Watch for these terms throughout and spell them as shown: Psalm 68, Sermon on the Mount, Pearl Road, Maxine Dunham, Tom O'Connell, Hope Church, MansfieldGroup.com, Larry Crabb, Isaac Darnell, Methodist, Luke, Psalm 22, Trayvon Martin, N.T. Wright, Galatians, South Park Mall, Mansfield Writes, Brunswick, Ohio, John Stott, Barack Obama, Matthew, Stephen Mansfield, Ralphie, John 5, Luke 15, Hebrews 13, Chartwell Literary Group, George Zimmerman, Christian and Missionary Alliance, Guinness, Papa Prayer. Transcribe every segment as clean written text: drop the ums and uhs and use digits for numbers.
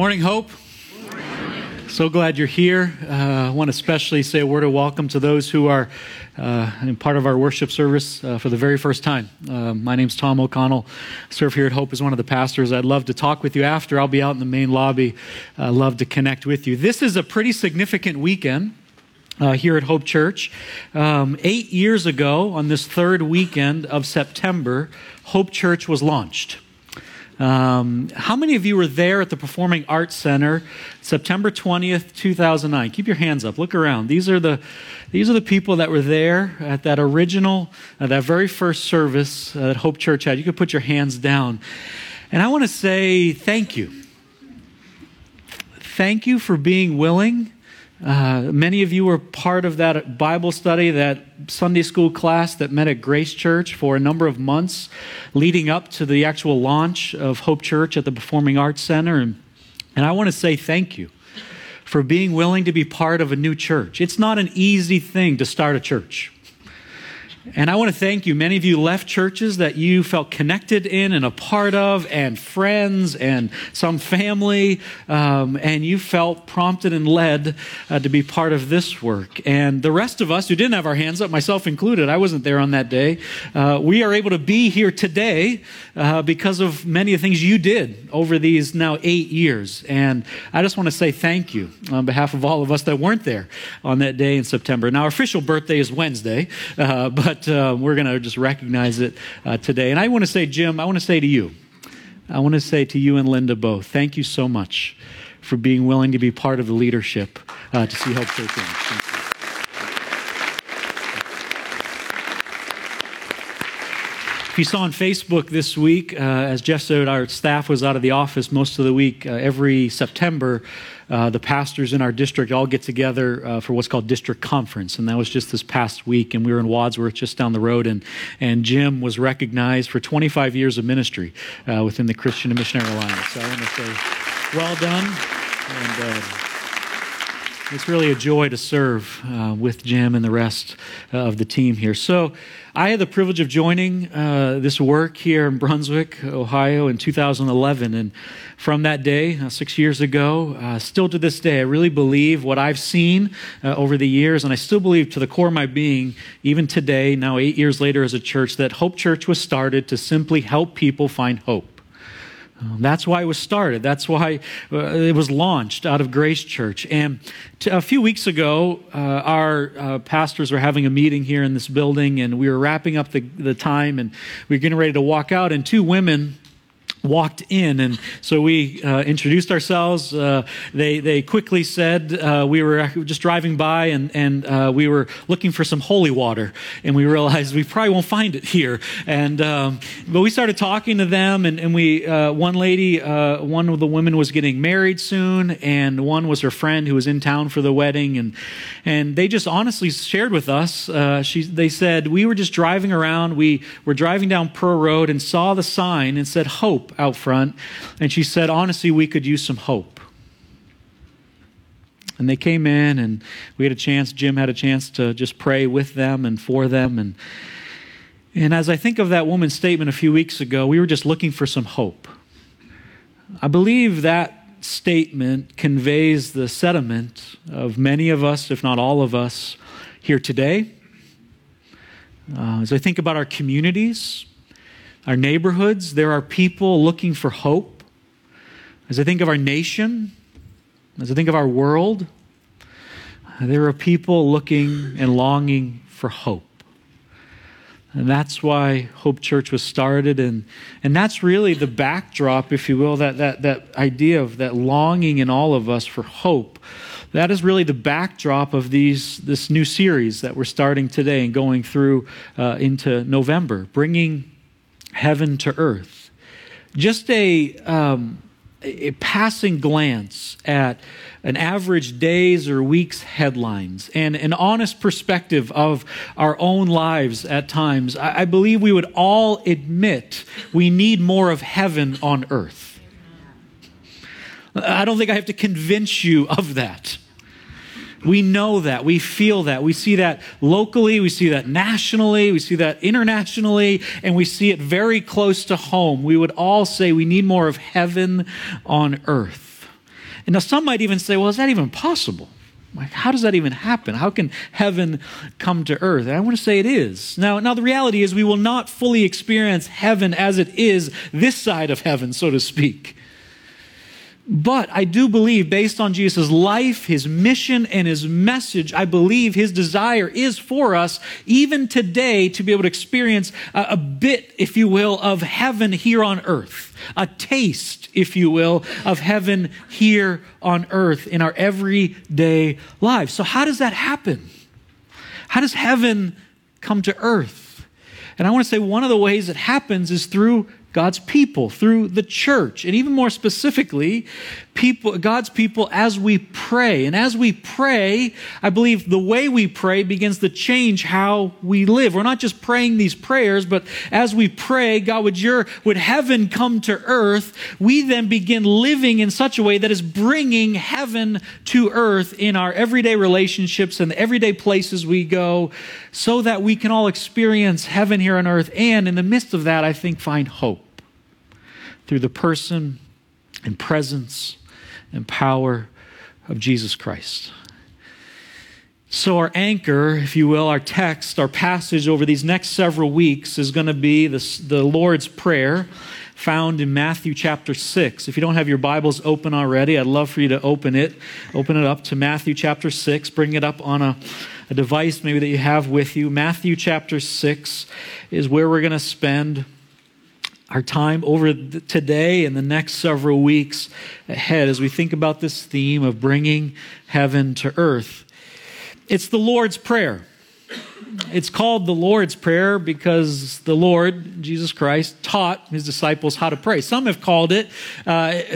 Morning, Hope. Morning. So glad you're here. I want to especially say a word of welcome to those who are part of our worship service for the very first time. My name's Tom O'Connell. I serve here at Hope as one of the pastors. I'd love to talk with you after. I'll be out in the main lobby. I'd love to connect with you. This is a pretty significant weekend here at Hope Church. 8 years ago, on this third weekend of September, Hope Church was launched. How many of you were there at the Performing Arts Center, September 20th, 2009? Keep your hands up. Look around. These are the people that were there at that original, that very first service that Hope Church had. You could put your hands down. And I want to say thank you. Thank you for being willing. Many of you were part of that Bible study, that Sunday school class that met at Grace Church for a number of months leading up to the actual launch of Hope Church at the Performing Arts Center. And I want to say thank you for being willing to be part of a new church. It's not an easy thing to start a church. And I want to thank you. Many of you left churches that you felt connected in and a part of, and friends and some family, and you felt prompted and led to be part of this work. And the rest of us who didn't have our hands up, myself included, I wasn't there on that day, we are able to be here today because of many of the things you did over these now 8 years. And I just want to say thank you on behalf of all of us that weren't there on that day in September. Now, our official birthday is Wednesday, but we're going to just recognize it today. And I want to say, Jim, I want to say to you and Linda both, thank you so much for being willing to be part of the leadership to see Hope Church. Thank you. If you saw on Facebook this week, as Jeff said, our staff was out of the office most of the week. Every September, the pastors in our district all get together for what's called district conference, and that was just this past week, and we were in Wadsworth just down the road, and Jim was recognized for 25 years of ministry within the Christian and Missionary Alliance. So I want to say well done, and it's really a joy to serve with Jim and the rest of the team here. So I had the privilege of joining this work here in Brunswick, Ohio in 2011, and from that day, 6 years ago, still to this day, I really believe what I've seen over the years, and I still believe to the core of my being, even today, now 8 years later as a church, that Hope Church was started to simply help people find hope. That's why it was started. That's why it was launched out of Grace Church. And a few weeks ago, our pastors were having a meeting here in this building, and we were wrapping up the time, and we were getting ready to walk out, and two women walked in, and so we introduced ourselves. They quickly said we were just driving by, and we were looking for some holy water, and we realized we probably won't find it here. And but we started talking to them, and we one lady, one of the women was getting married soon, and one was her friend who was in town for the wedding, and they just honestly shared with us. They said we were just driving around. We were driving down Pearl Road and saw the sign and said hope out front, and she said, honestly, we could use some hope. And they came in, and we had a chance, Jim had a chance to just pray with them and for them, and as I think of that woman's statement a few weeks ago, we were just looking for some hope. I believe that statement conveys the sentiment of many of us, if not all of us, here today. As I think about our communities, our neighborhoods, there are people looking for hope. As I think of our nation, as I think of our world, there are people looking and longing for hope. And that's why Hope Church was started, and that's really the backdrop, if you will, that idea of that longing in all of us for hope. That is really the backdrop of this new series that we're starting today and going through into November, bringing heaven to earth. Just a passing glance at an average day's or week's headlines and an honest perspective of our own lives at times, I believe we would all admit we need more of heaven on earth. I don't think I have to convince you of that. We know that. We feel that. We see that locally. We see that nationally. We see that internationally. And we see it very close to home. We would all say we need more of heaven on earth. And now some might even say, well, is that even possible? Like, how does that even happen? How can heaven come to earth? And I want to say it is. Now the reality is we will not fully experience heaven as it is this side of heaven, so to speak. But I do believe, based on Jesus' life, his mission, and his message, I believe his desire is for us, even today, to be able to experience a bit, if you will, of heaven here on earth. A taste, if you will, of heaven here on earth in our everyday lives. So how does that happen? How does heaven come to earth? And I want to say one of the ways it happens is through God's people, through the church, and even more specifically, God's people as we pray. And as we pray, I believe the way we pray begins to change how we live. We're not just praying these prayers, but as we pray, God, would heaven come to earth, we then begin living in such a way that is bringing heaven to earth in our everyday relationships and the everyday places we go, so that we can all experience heaven here on earth, and in the midst of that, I think, find hope. Through the person and presence and power of Jesus Christ. So our anchor, if you will, our text, our passage over these next several weeks is going to be the Lord's Prayer found in Matthew chapter 6. If you don't have your Bibles open already, I'd love for you to open it up to Matthew chapter 6. Bring it up on a device maybe that you have with you. Matthew chapter 6 is where we're going to spend our time over today and the next several weeks ahead as we think about this theme of bringing heaven to earth. It's the Lord's Prayer. It's called the Lord's Prayer because the Lord, Jesus Christ, taught his disciples how to pray. Some have called it,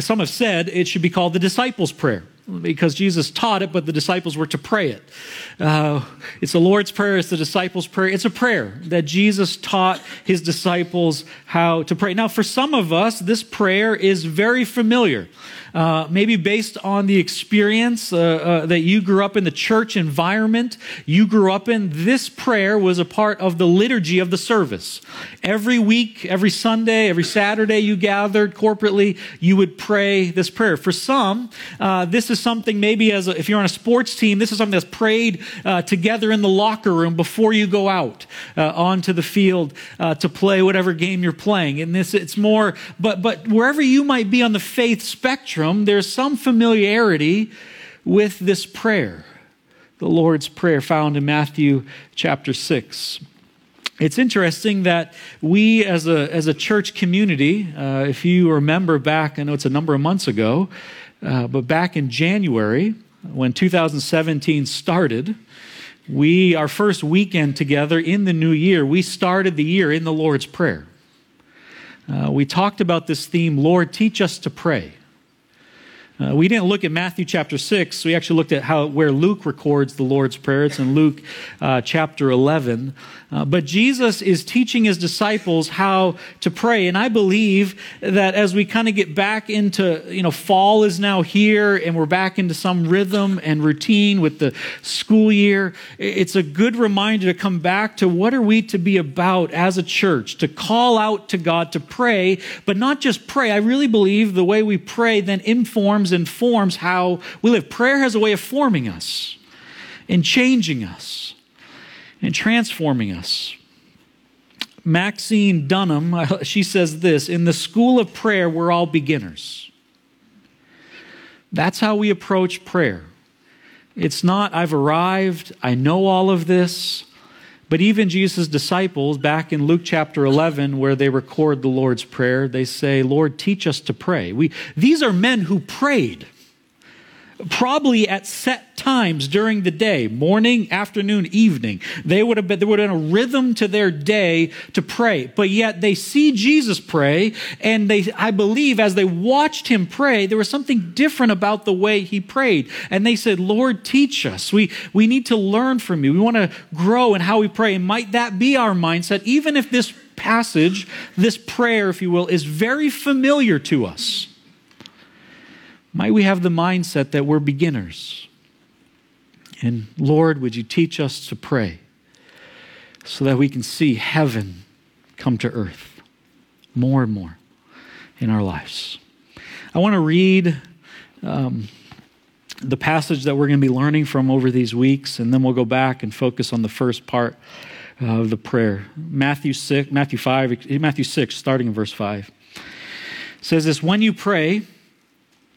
some have said it should be called the disciples' prayer. Because Jesus taught it, but the disciples were to pray it. It's the Lord's Prayer. It's the disciples' prayer. It's a prayer that Jesus taught his disciples how to pray. Now, for some of us, this prayer is very familiar. Maybe based on the experience that you grew up in, the church environment you grew up in, this prayer was a part of the liturgy of the service. Every week, every Sunday, every Saturday you gathered corporately, you would pray this prayer. For some, this is something maybe if you're on a sports team, this is something that's prayed together in the locker room before you go out onto the field to play whatever game you're playing. And it's more, but wherever you might be on the faith spectrum, there's some familiarity with this prayer, the Lord's Prayer found in Matthew chapter 6. It's interesting that we as a church community, if you remember back, I know it's a number of months ago, but back in January when 2017 started, our first weekend together in the new year, we started the year in the Lord's Prayer. We talked about this theme, Lord, teach us to pray. We didn't look at Matthew chapter 6. We actually looked at where Luke records the Lord's Prayer. It's in Luke chapter 11. But Jesus is teaching his disciples how to pray. And I believe that as we kind of get back into, fall is now here and we're back into some rhythm and routine with the school year, it's a good reminder to come back to what are we to be about as a church, to call out to God to pray, but not just pray. I really believe the way we pray then informs how we live. Prayer has a way of forming us and changing us and transforming us. Maxine Dunham, she says this, in the school of prayer, we're all beginners. That's how we approach prayer. It's not, I've arrived, I know all of this, but even Jesus' disciples back in Luke chapter 11, where they record the Lord's Prayer, they say, Lord, teach us to pray. These are men who prayed, probably at set times during the day, morning, afternoon, evening. There would have been a rhythm to their day to pray. But yet they see Jesus pray, and I believe as they watched him pray, there was something different about the way he prayed. And they said, Lord, teach us. We need to learn from you. We want to grow in how we pray. And might that be our mindset, even if this passage, this prayer, if you will, is very familiar to us? Might we have the mindset that we're beginners? And Lord, would you teach us to pray so that we can see heaven come to earth more and more in our lives? I want to read the passage that we're going to be learning from over these weeks, and then we'll go back and focus on the first part of the prayer. Matthew 6, starting in verse 5. It says this, "When you pray,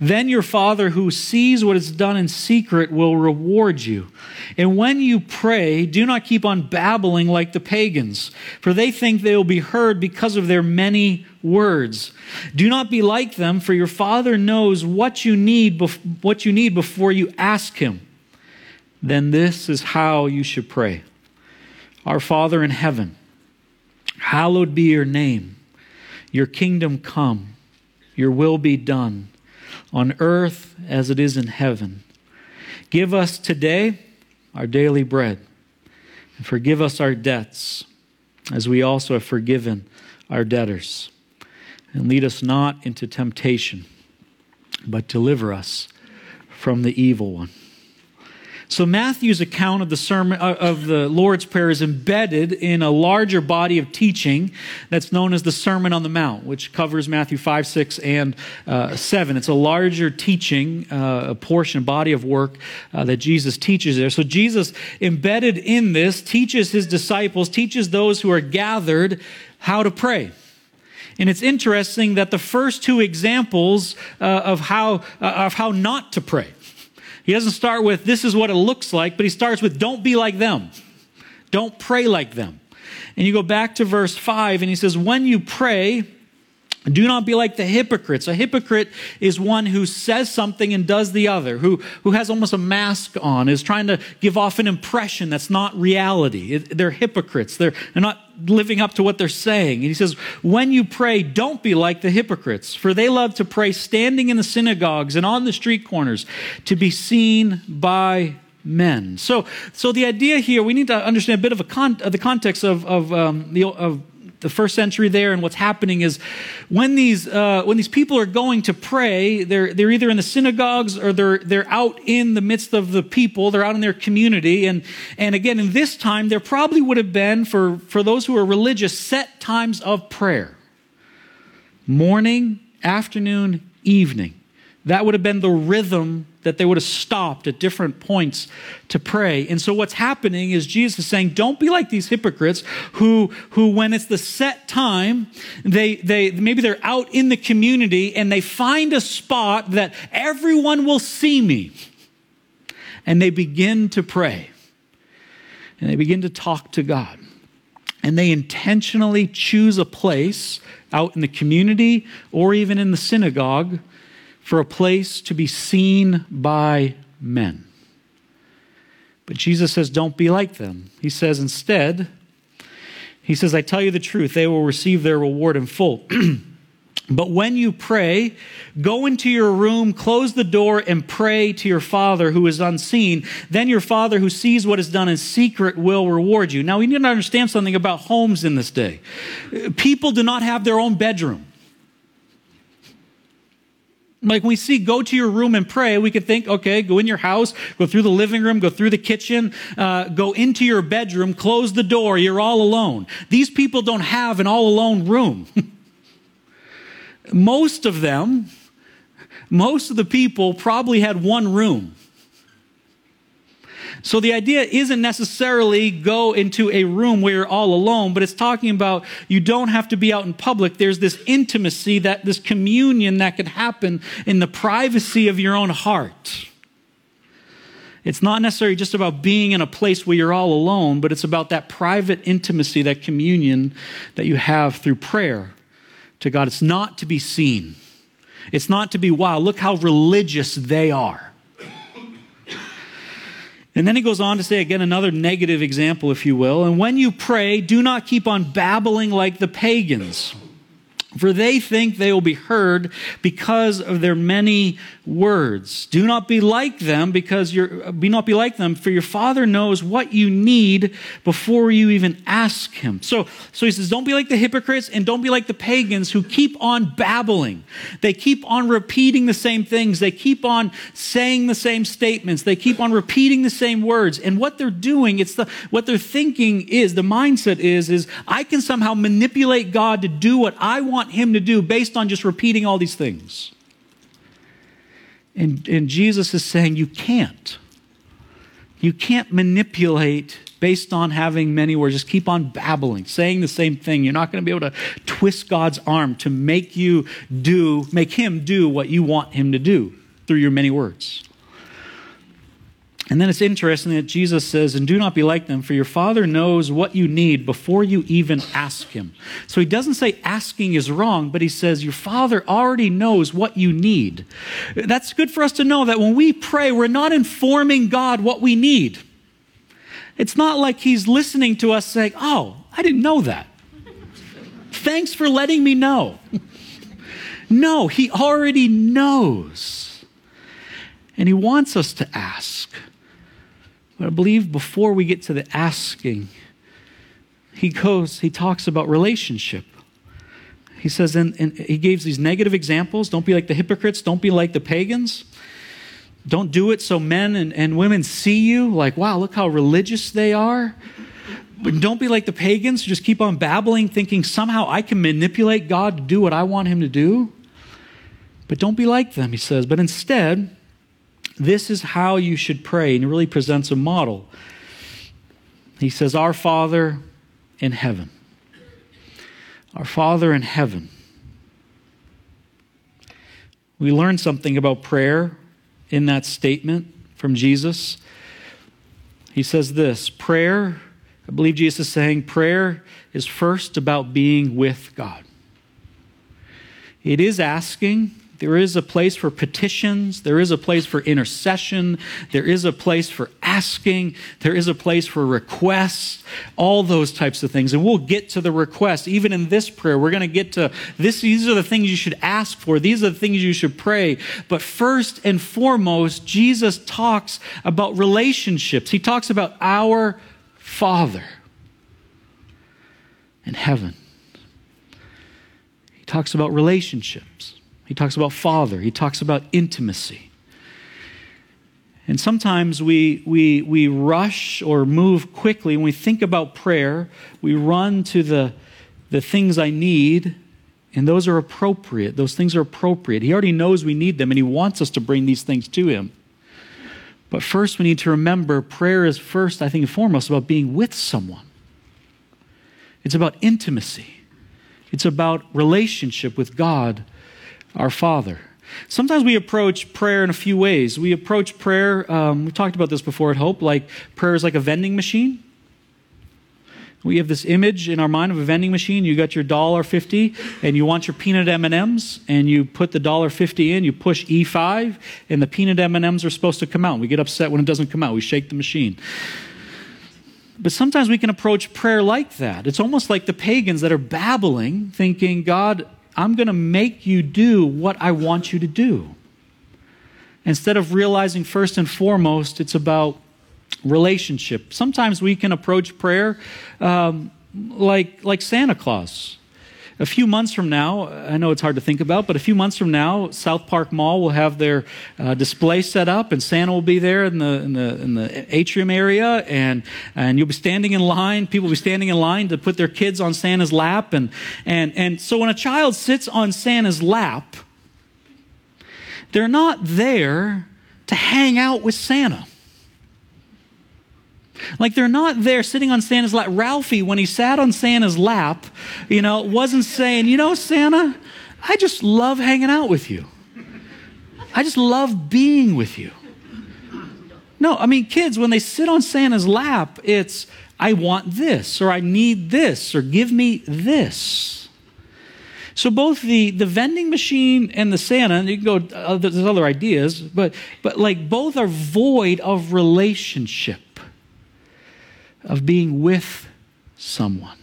Then your Father who sees what is done in secret will reward you. And when you pray, do not keep on babbling like the pagans, for they think they will be heard because of their many words. Do not be like them, for your Father knows what you need before you ask Him. Then this is how you should pray. Our Father in heaven, hallowed be your name. Your kingdom come, your will be done, on earth as it is in heaven. Give us today our daily bread, and forgive us our debts, as we also have forgiven our debtors. And lead us not into temptation, but deliver us from the evil one." So Matthew's account of the sermon of the Lord's Prayer is embedded in a larger body of teaching that's known as the Sermon on the Mount, which covers Matthew 5, 6, and 7. It's a larger teaching, a portion, body of work that Jesus teaches there. So Jesus, embedded in this, teaches his disciples, teaches those who are gathered how to pray. And it's interesting that the first two examples of how not to pray. He doesn't start with, this is what it looks like, but he starts with, don't be like them. Don't pray like them. And you go back to verse 5, and he says, when you pray, do not be like the hypocrites. A hypocrite is one who says something and does the other, who has almost a mask on, is trying to give off an impression that's not reality. They're hypocrites. They're not living up to what they're saying. And he says, when you pray, don't be like the hypocrites, for they love to pray standing in the synagogues and on the street corners to be seen by men. So the idea here, we need to understand a bit of the context of the first century there, and what's happening is when these people are going to pray, they're either in the synagogues or they're out in the midst of the people, they're out in their community, and again in this time there probably would have been for those who are religious set times of prayer, morning, afternoon, evening. That would have been the rhythm that they would have stopped at different points to pray. And so what's happening is Jesus is saying, don't be like these hypocrites who when it's the set time, they maybe they're out in the community and they find a spot that everyone will see me. And they begin to pray. And they begin to talk to God. And they intentionally choose a place out in the community or even in the synagogue for a place to be seen by men. But Jesus says, don't be like them. He says instead, I tell you the truth, they will receive their reward in full. But when you pray, go into your room, close the door, and pray to your Father who is unseen. Then your Father who sees what is done in secret will reward you. Now, we need to understand something about homes in this day. People do not have their own bedroom. Like when we see, go to your room and pray, we could think, okay, go in your house, go through the living room, go through the kitchen, go into your bedroom, close the door, you're all alone. These people don't have an all-alone room. Most of the people probably had one room. So the idea isn't necessarily go into a room where you're all alone, but it's talking about you don't have to be out in public. There's this intimacy, that this communion that can happen in the privacy of your own heart. It's not necessarily just about being in a place where you're all alone, but it's about that private intimacy, that communion that you have through prayer to God. It's not to be seen. It's not to be, wow, look how religious they are. And then he goes on to say, again, another negative example, if you will. And when you pray, do not keep on babbling like the pagans. For they think they will be heard because of their many words. Do not be like them, for your Father knows what you need before you even ask Him. So he says, don't be like the hypocrites and don't be like the pagans who keep on babbling. They keep on repeating the same things. They keep on saying the same statements. They keep on repeating the same words. And what they're doing, what they're thinking is, the mindset is I can somehow manipulate God to do what I want Him to do based on just repeating all these things. And Jesus is saying you can't. You can't manipulate based on having many words. Just keep on babbling, saying the same thing. You're not going to be able to twist God's arm to make Him do what you want Him to do through your many words. And then it's interesting that Jesus says, and do not be like them, for your Father knows what you need before you even ask Him. So He doesn't say asking is wrong, but He says your Father already knows what you need. That's good for us to know that when we pray, we're not informing God what we need. It's not like He's listening to us saying, oh, I didn't know that. Thanks for letting me know. No, He already knows. And He wants us to ask. But I believe before we get to the asking, he talks about relationship. He says, and he gives these negative examples. Don't be like the hypocrites. Don't be like the pagans. Don't do it so men and women see you like, wow, look how religious they are. But don't be like the pagans. Just keep on babbling, thinking somehow I can manipulate God to do what I want Him to do. But don't be like them, he says. But instead, this is how you should pray, and it really presents a model. He says, our Father in heaven. Our Father in heaven. We learn something about prayer in that statement from Jesus. He says this, prayer, I believe Jesus is saying, prayer is first about being with God. It is asking. There is a place for petitions. There is a place for intercession. There is a place for asking. There is a place for requests, all those types of things. And we'll get to the request. Even in this prayer, we're going to get to this. These are the things you should ask for. These are the things you should pray. But first and foremost, Jesus talks about relationships. He talks about our Father in heaven. He talks about relationships. He talks about Father. He talks about intimacy. And sometimes we rush or move quickly. When we think about prayer, we run to the things I need, and those are appropriate. Those things are appropriate. He already knows we need them, and He wants us to bring these things to Him. But first, we need to remember prayer is first, I think, and foremost about being with someone. It's about intimacy. It's about relationship with God, our Father. Sometimes we approach prayer in a few ways. We approach prayer, we've talked about this before at Hope, like prayer is like a vending machine. We have this image in our mind of a vending machine. You got your $1.50 and you want your peanut M&Ms, and you put the $1.50 in, you push E5, and the peanut M&Ms are supposed to come out. We get upset when it doesn't come out. We shake the machine. But sometimes we can approach prayer like that. It's almost like the pagans that are babbling, thinking, God, I'm going to make you do what I want you to do. Instead of realizing first and foremost, it's about relationship. Sometimes we can approach prayer like Santa Claus. A few months from now, I know it's hard to think about, but a few months from now, South Park Mall will have their display set up, and Santa will be there in the atrium area, and you'll be standing in line. People will be standing in line to put their kids on Santa's lap, and so when a child sits on Santa's lap, they're not there to hang out with Santa. Like, they're not there sitting on Santa's lap. Ralphie, when he sat on Santa's lap, wasn't saying, Santa, I just love hanging out with you. I just love being with you. No, kids, when they sit on Santa's lap, it's, I want this, or I need this, or give me this. So both the vending machine and the Santa, and you can go, there's other ideas, but like both are void of relationship, of being with someone.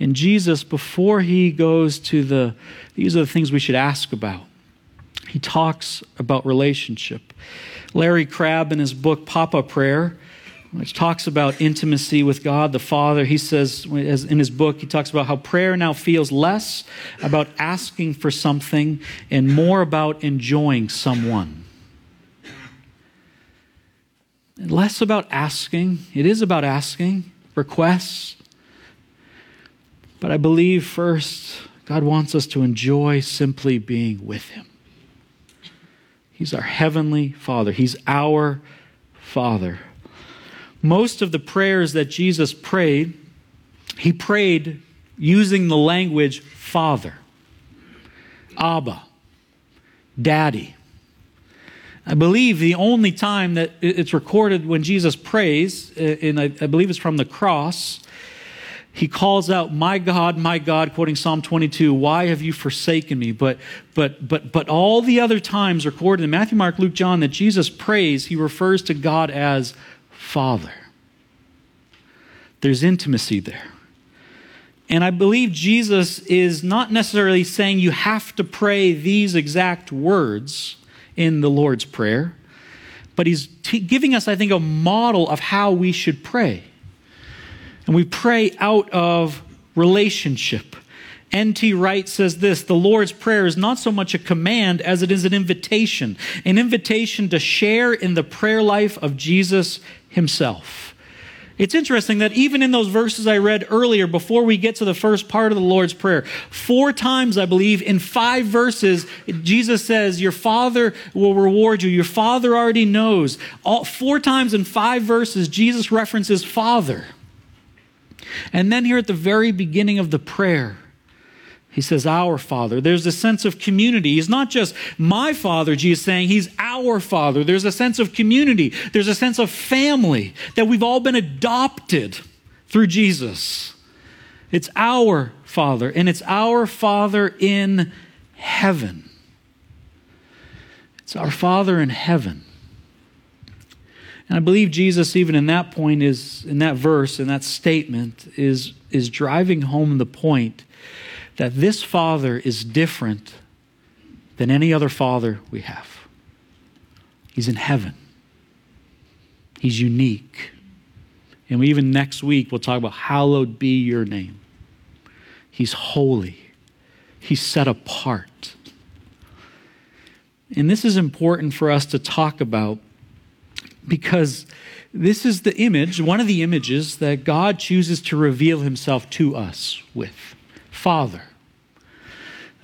And Jesus, before he goes to these are the things we should ask about, he talks about relationship. Larry Crabb, in his book Papa Prayer, which talks about intimacy with God the Father, he says in his book, he talks about how prayer now feels less about asking for something and more about enjoying someone. Less about asking. It is about asking, requests. But I believe first, God wants us to enjoy simply being with him. He's our heavenly Father. He's our Father. Most of the prayers that Jesus prayed, he prayed using the language Father, Abba, Daddy. I believe the only time that it's recorded when Jesus prays, and I believe it's from the cross, he calls out, my God, quoting Psalm 22, why have you forsaken me? But all the other times recorded in Matthew, Mark, Luke, John that Jesus prays, he refers to God as Father. There's intimacy there. And I believe Jesus is not necessarily saying you have to pray these exact words in the Lord's Prayer, but he's giving us, I think, a model of how we should pray. And we pray out of relationship. N.T. Wright says this, the Lord's Prayer is not so much a command as it is an invitation to share in the prayer life of Jesus himself. It's interesting that even in those verses I read earlier, before we get to the first part of the Lord's Prayer, 4 times, I believe, in 5 verses, Jesus says, your Father will reward you. Your Father already knows. 4 times in 5 verses, Jesus references Father. And then here at the very beginning of the prayer, he says, our Father. There's a sense of community. He's not just my Father, Jesus saying, he's our Father. There's a sense of community. There's a sense of family, that we've all been adopted through Jesus. It's our Father, and it's our Father in heaven. It's our Father in heaven. And I believe Jesus, even in that point, is in that verse, in that statement, is driving home the point that this Father is different than any other Father we have. He's in heaven. He's unique. And even next week, we'll talk about hallowed be your name. He's holy. He's set apart. And this is important for us to talk about, because this is the image, one of the images that God chooses to reveal himself to us with. Father.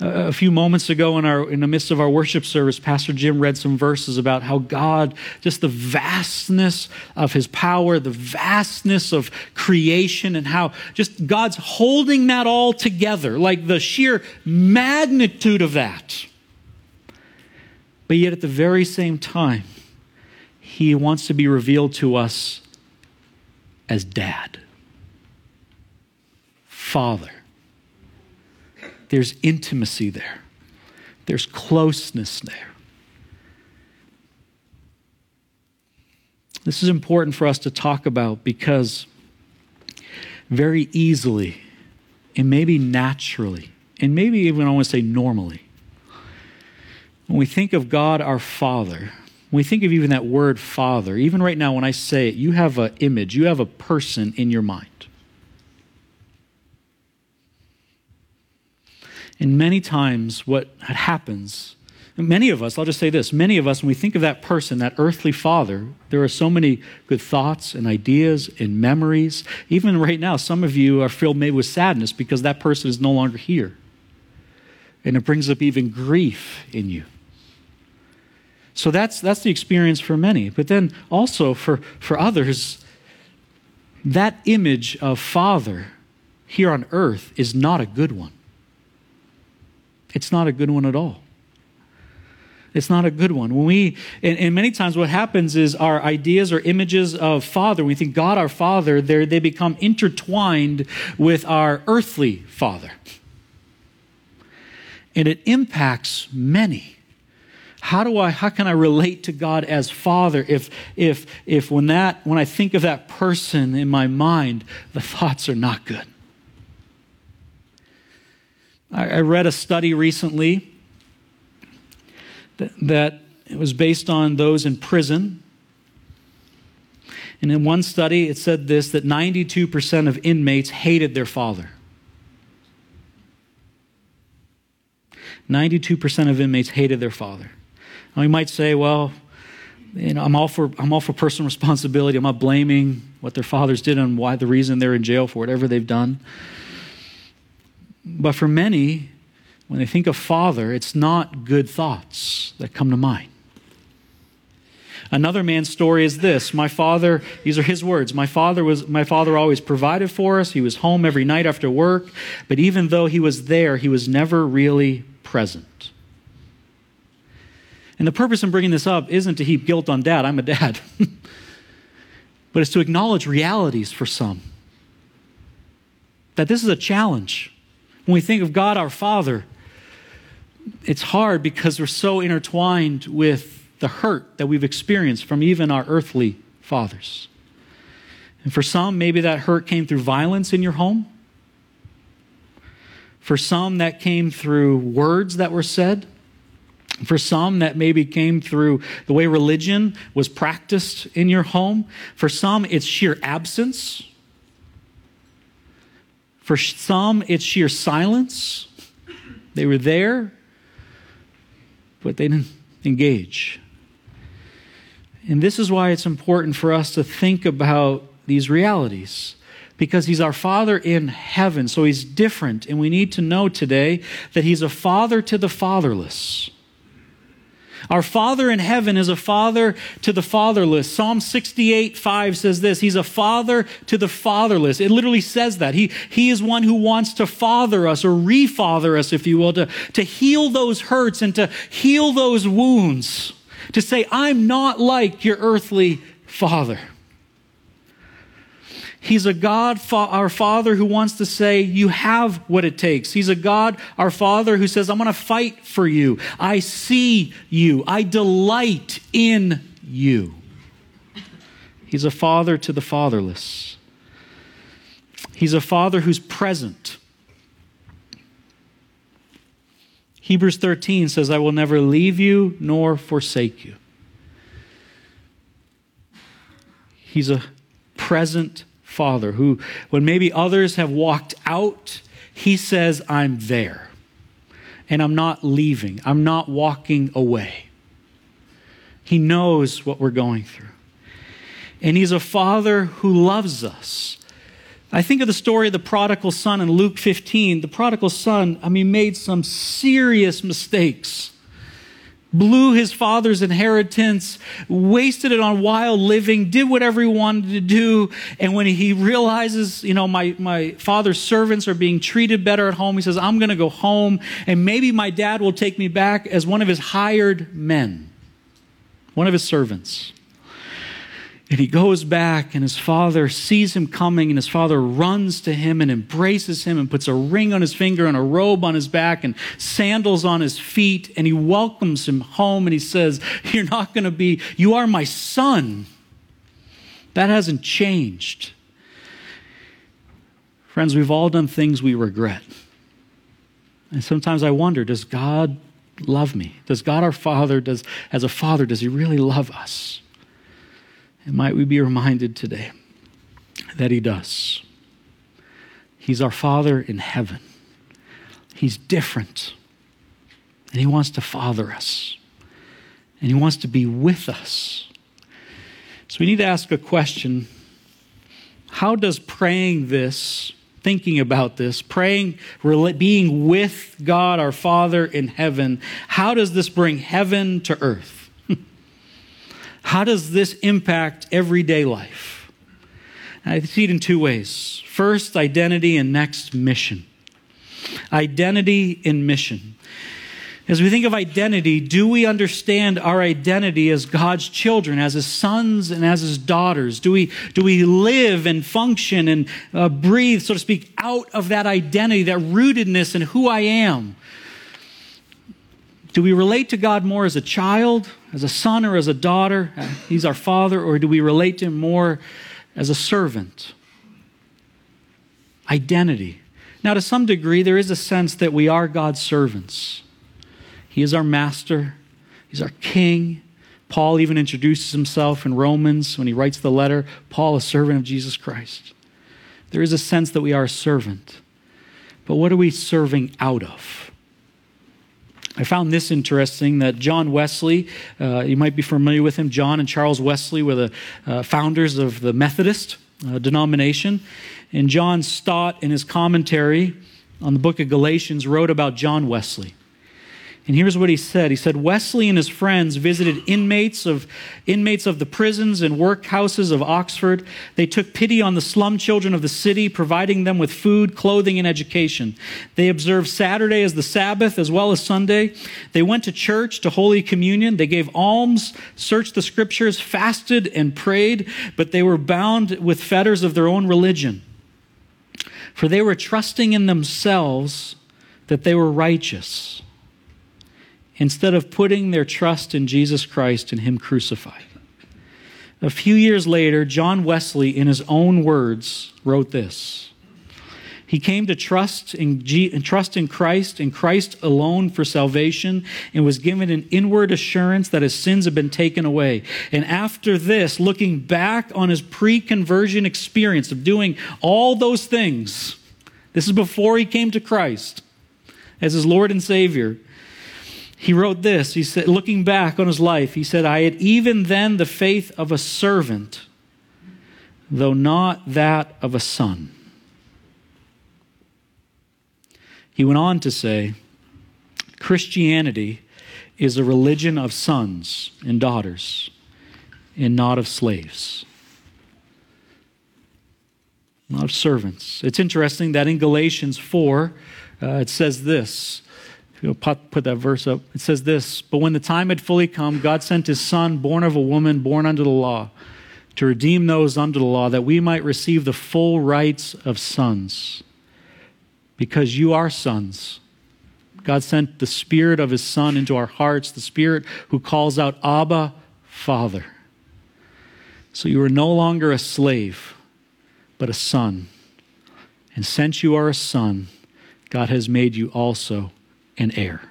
A few moments ago in the midst of our worship service, Pastor Jim read some verses about how God, just the vastness of his power, the vastness of creation, and how just God's holding that all together, like the sheer magnitude of that. But yet at the very same time, he wants to be revealed to us as Dad, Father. There's intimacy there. There's closeness there. This is important for us to talk about, because very easily, and maybe naturally, and maybe even I want to say normally, when we think of God our Father, when we think of even that word Father, even right now when I say it, you have an image, you have a person in your mind. And many times what happens, many of us, I'll just say this, many of us, when we think of that person, that earthly father, there are so many good thoughts and ideas and memories. Even right now, some of you are filled maybe with sadness because that person is no longer here. And it brings up even grief in you. So that's the experience for many. But then also for others, that image of Father here on earth is not a good one. It's not a good one at all. It's not a good one. When we, and many times what happens is our ideas or images of Father, when we think God our Father, they become intertwined with our earthly father. And it impacts many. How can I relate to God as Father if when I think of that person in my mind, the thoughts are not good? I read a study recently that it was based on those in prison. And in one study, it said this, that 92% of inmates hated their father. 92% of inmates hated their father. Now, you might say, well, you know, I'm all for personal responsibility. I'm not blaming what their fathers did and why the reason they're in jail for whatever they've done. But for many, when they think of father, it's not good thoughts that come to mind. Another man's story is this. My father, these are his words, my father always provided for us. He was home every night after work, but even though he was there, he was never really present. And the purpose in bringing this up isn't to heap guilt on dad. I'm a dad. But it's to acknowledge realities for some. That this is a challenge. When we think of God, our Father, it's hard because we're so intertwined with the hurt that we've experienced from even our earthly fathers. And for some, maybe that hurt came through violence in your home. For some, that came through words that were said. For some, that maybe came through the way religion was practiced in your home. For some, it's sheer absence. For some, it's sheer silence. They were there, but they didn't engage. And this is why it's important for us to think about these realities, because he's our Father in heaven, so he's different. And we need to know today that he's a father to the fatherless. Our Father in heaven is a father to the fatherless. Psalm 68, 5 says this, he's a father to the fatherless. It literally says that. He is one who wants to father us or refather us, if you will, to heal those hurts and to heal those wounds. To say, I'm not like your earthly father. He's a God, our Father, who wants to say, you have what it takes. He's a God, our Father, who says, I'm going to fight for you. I see you. I delight in you. He's a father to the fatherless. He's a father who's present. Hebrews 13 says, I will never leave you nor forsake you. He's a present Father, who, when maybe others have walked out, he says, I'm there. And I'm not leaving. I'm not walking away. He knows what we're going through. And he's a father who loves us. I think of the story of the prodigal son in Luke 15. The prodigal son, made some serious mistakes. Blew his father's inheritance, wasted it on wild living, did whatever he wanted to do. And when he realizes, my father's servants are being treated better at home, he says, I'm going to go home, and maybe my dad will take me back as one of his hired men, one of his servants. And he goes back, and his father sees him coming, and his father runs to him and embraces him and puts a ring on his finger and a robe on his back and sandals on his feet, and he welcomes him home, and he says, you are my son. That hasn't changed. Friends, we've all done things we regret. And sometimes I wonder, does God love me? Does God our Father, as a father, does he really love us? And might we be reminded today that he does. He's our Father in heaven. He's different. And he wants to father us. And he wants to be with us. So we need to ask a question. How does praying this, thinking about this, being with God our Father in heaven, how does this bring heaven to earth? How does this impact everyday life? I see it in two ways. First, identity, and next, mission. Identity and mission. As we think of identity, do we understand our identity as God's children, as his sons and as his daughters? Do we live and function and breathe, so to speak, out of that identity, that rootedness in who I am? Do we relate to God more as a child, as a son, or as a daughter? He's our Father. Or do we relate to him more as a servant? Identity. Now, to some degree, there is a sense that we are God's servants. He is our master. He's our king. Paul even introduces himself in Romans when he writes the letter, Paul, a servant of Jesus Christ. There is a sense that we are a servant. But what are we serving out of? I found this interesting, that John Wesley, you might be familiar with him, John and Charles Wesley were the founders of the Methodist denomination. And John Stott, in his commentary on the book of Galatians, wrote about John Wesley. And here's what he said. He said, Wesley and his friends visited inmates of the prisons and workhouses of Oxford. They took pity on the slum children of the city, providing them with food, clothing, and education. They observed Saturday as the Sabbath as well as Sunday. They went to church, to Holy Communion. They gave alms, searched the scriptures, fasted, and prayed, but they were bound with fetters of their own religion. For they were trusting in themselves that they were righteous, instead of putting their trust in Jesus Christ and Him crucified. A few years later, John Wesley, in his own words, wrote this. He came to trust in Christ and Christ alone for salvation, and was given an inward assurance that his sins had been taken away. And after this, looking back on his pre-conversion experience of doing all those things, this is before he came to Christ as his Lord and Savior, he wrote this. He said, looking back on his life, he said, I had even then the faith of a servant, though not that of a son. He went on to say, Christianity is a religion of sons and daughters and not of slaves, not of servants. It's interesting that in Galatians 4, it says this. Put that verse up. It says this, but when the time had fully come, God sent His Son, born of a woman, born under the law, to redeem those under the law, that we might receive the full rights of sons. Because you are sons. God sent the Spirit of His Son into our hearts, the Spirit who calls out, Abba, Father. So you are no longer a slave, but a son. And since you are a son, God has made you also an heir.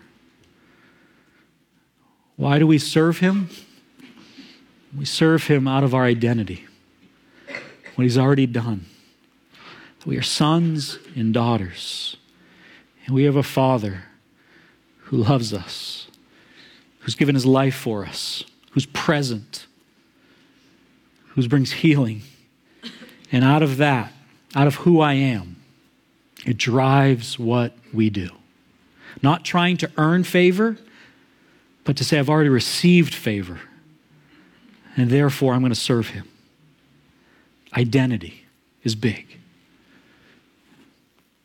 Why do we serve Him? We serve Him out of our identity, what He's already done. We are sons and daughters, and we have a Father who loves us, who's given His life for us, who's present, who brings healing. And out of that, out of who I am, it drives what we do. Not trying to earn favor, but to say, I've already received favor, and therefore I'm going to serve Him. Identity is big.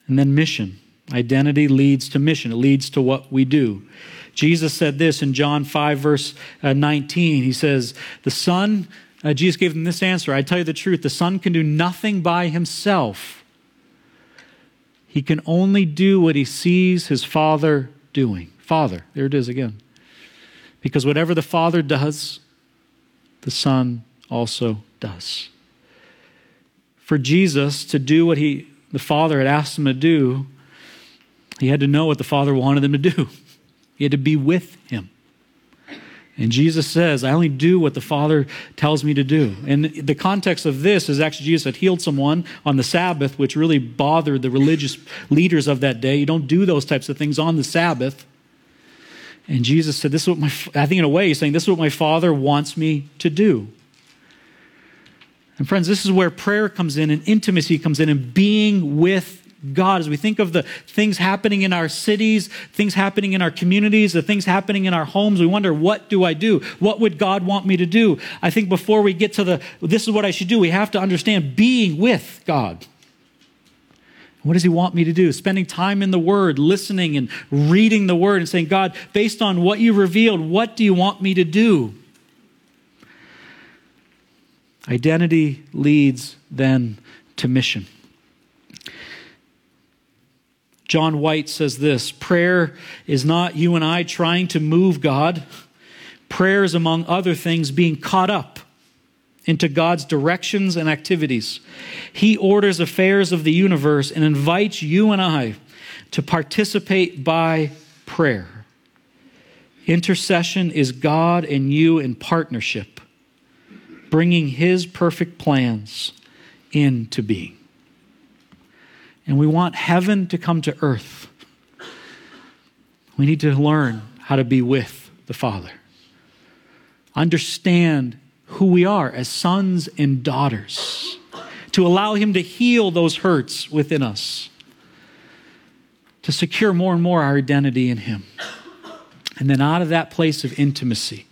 And then mission. Identity leads to mission. It leads to what we do. Jesus said this in John 5, verse 19. He says, the Son, Jesus gave them this answer, I tell you the truth, the Son can do nothing by Himself. He can only do what He sees His Father doing. Father, there it is again. Because whatever the Father does, the Son also does. For Jesus to do what the Father had asked Him to do, He had to know what the Father wanted Him to do. He had to be with Him. And Jesus says, I only do what the Father tells me to do. And the context of this is actually Jesus had healed someone on the Sabbath, which really bothered the religious leaders of that day. You don't do those types of things on the Sabbath. And Jesus said, "This is what my." I think in a way He's saying, this is what my Father wants me to do. And friends, this is where prayer comes in and intimacy comes in and being with God. As we think of the things happening in our cities, things happening in our communities, the things happening in our homes, we wonder, what do I do? What would God want me to do? I think before we get to this is what I should do, we have to understand being with God. What does He want me to do? Spending time in the Word, listening and reading the Word and saying, God, based on what You revealed, what do You want me to do? Identity leads then to mission. John White says this, prayer is not you and I trying to move God. Prayer is, among other things, being caught up into God's directions and activities. He orders affairs of the universe and invites you and I to participate by prayer. Intercession is God and you in partnership, bringing His perfect plans into being. And we want heaven to come to earth. We need to learn how to be with the Father. Understand who we are as sons and daughters, to allow Him to heal those hurts within us, to secure more and more our identity in Him. And then out of that place of intimacy,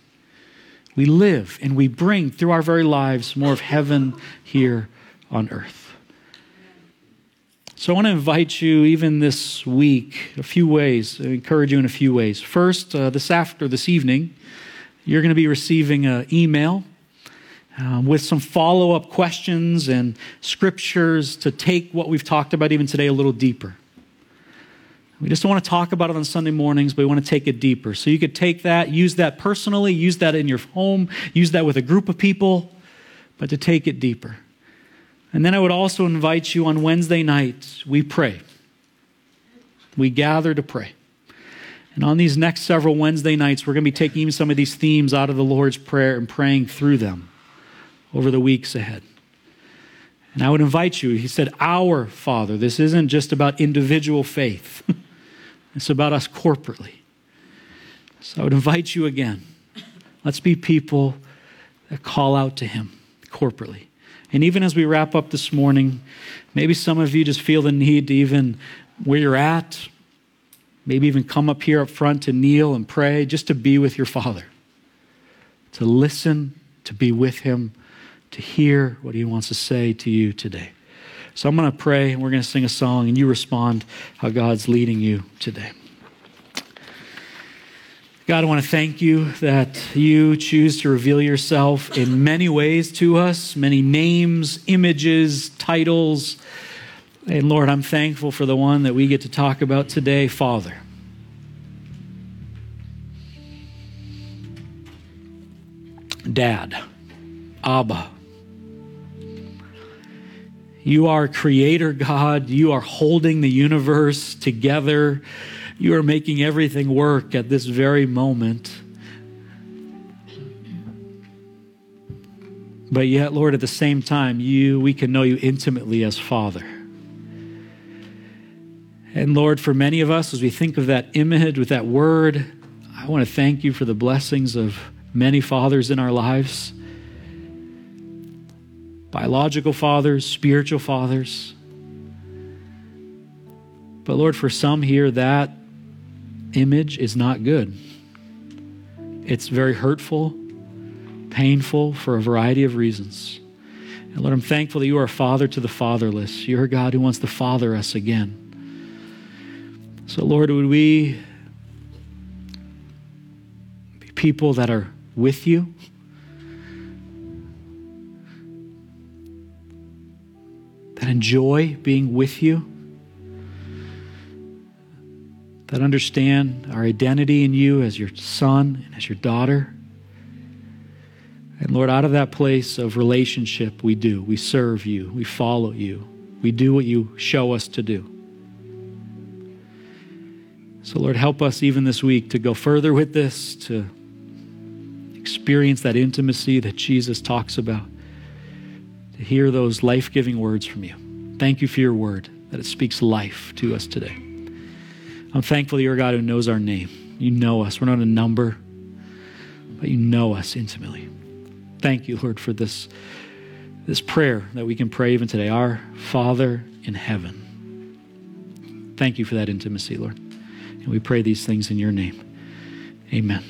we live and we bring through our very lives more of heaven here on earth. So I want to invite you even this week, a few ways, encourage you in a few ways. First, this evening, you're going to be receiving an email with some follow-up questions and scriptures to take what we've talked about even today a little deeper. We just don't want to talk about it on Sunday mornings, but we want to take it deeper. So you could take that, use that personally, use that in your home, use that with a group of people, but to take it deeper. And then I would also invite you on Wednesday night, we pray. We gather to pray. And on these next several Wednesday nights, we're going to be taking some of these themes out of the Lord's Prayer and praying through them over the weeks ahead. And I would invite you, He said, our Father. This isn't just about individual faith. It's about us corporately. So I would invite you again. Let's be people that call out to Him corporately. And even as we wrap up this morning, maybe some of you just feel the need to even where you're at, maybe even come up here up front to kneel and pray, just to be with your Father, to listen, to be with Him, to hear what He wants to say to you today. So I'm going to pray, and we're going to sing a song, and you respond how God's leading you today. God, I want to thank You that You choose to reveal Yourself in many ways to us, many names, images, titles. And Lord, I'm thankful for the one that we get to talk about today, Father. Dad. Abba. You are Creator God. You are holding the universe together. You are making everything work at this very moment. But yet, Lord, at the same time, we can know You intimately as Father. And Lord, for many of us, as we think of that image with that word, I want to thank You for the blessings of many fathers in our lives. Biological fathers, spiritual fathers. But Lord, for some here, that image is not good. It's very hurtful, painful for a variety of reasons. And Lord, I'm thankful that You are a Father to the fatherless. You're a God who wants to father us again. So Lord, would we be people that are with You? That enjoy being with You, that understand our identity in You as Your son and as Your daughter. And Lord, out of that place of relationship, we serve You, we follow You, we do what You show us to do. So Lord, help us even this week to go further with this, to experience that intimacy that Jesus talks about, to hear those life-giving words from You. Thank You for Your word, that it speaks life to us today. I'm thankful that You're a God who knows our name. You know us. We're not a number, but You know us intimately. Thank You, Lord, for this prayer that we can pray even today. Our Father in heaven. Thank You for that intimacy, Lord. And we pray these things in Your name. Amen.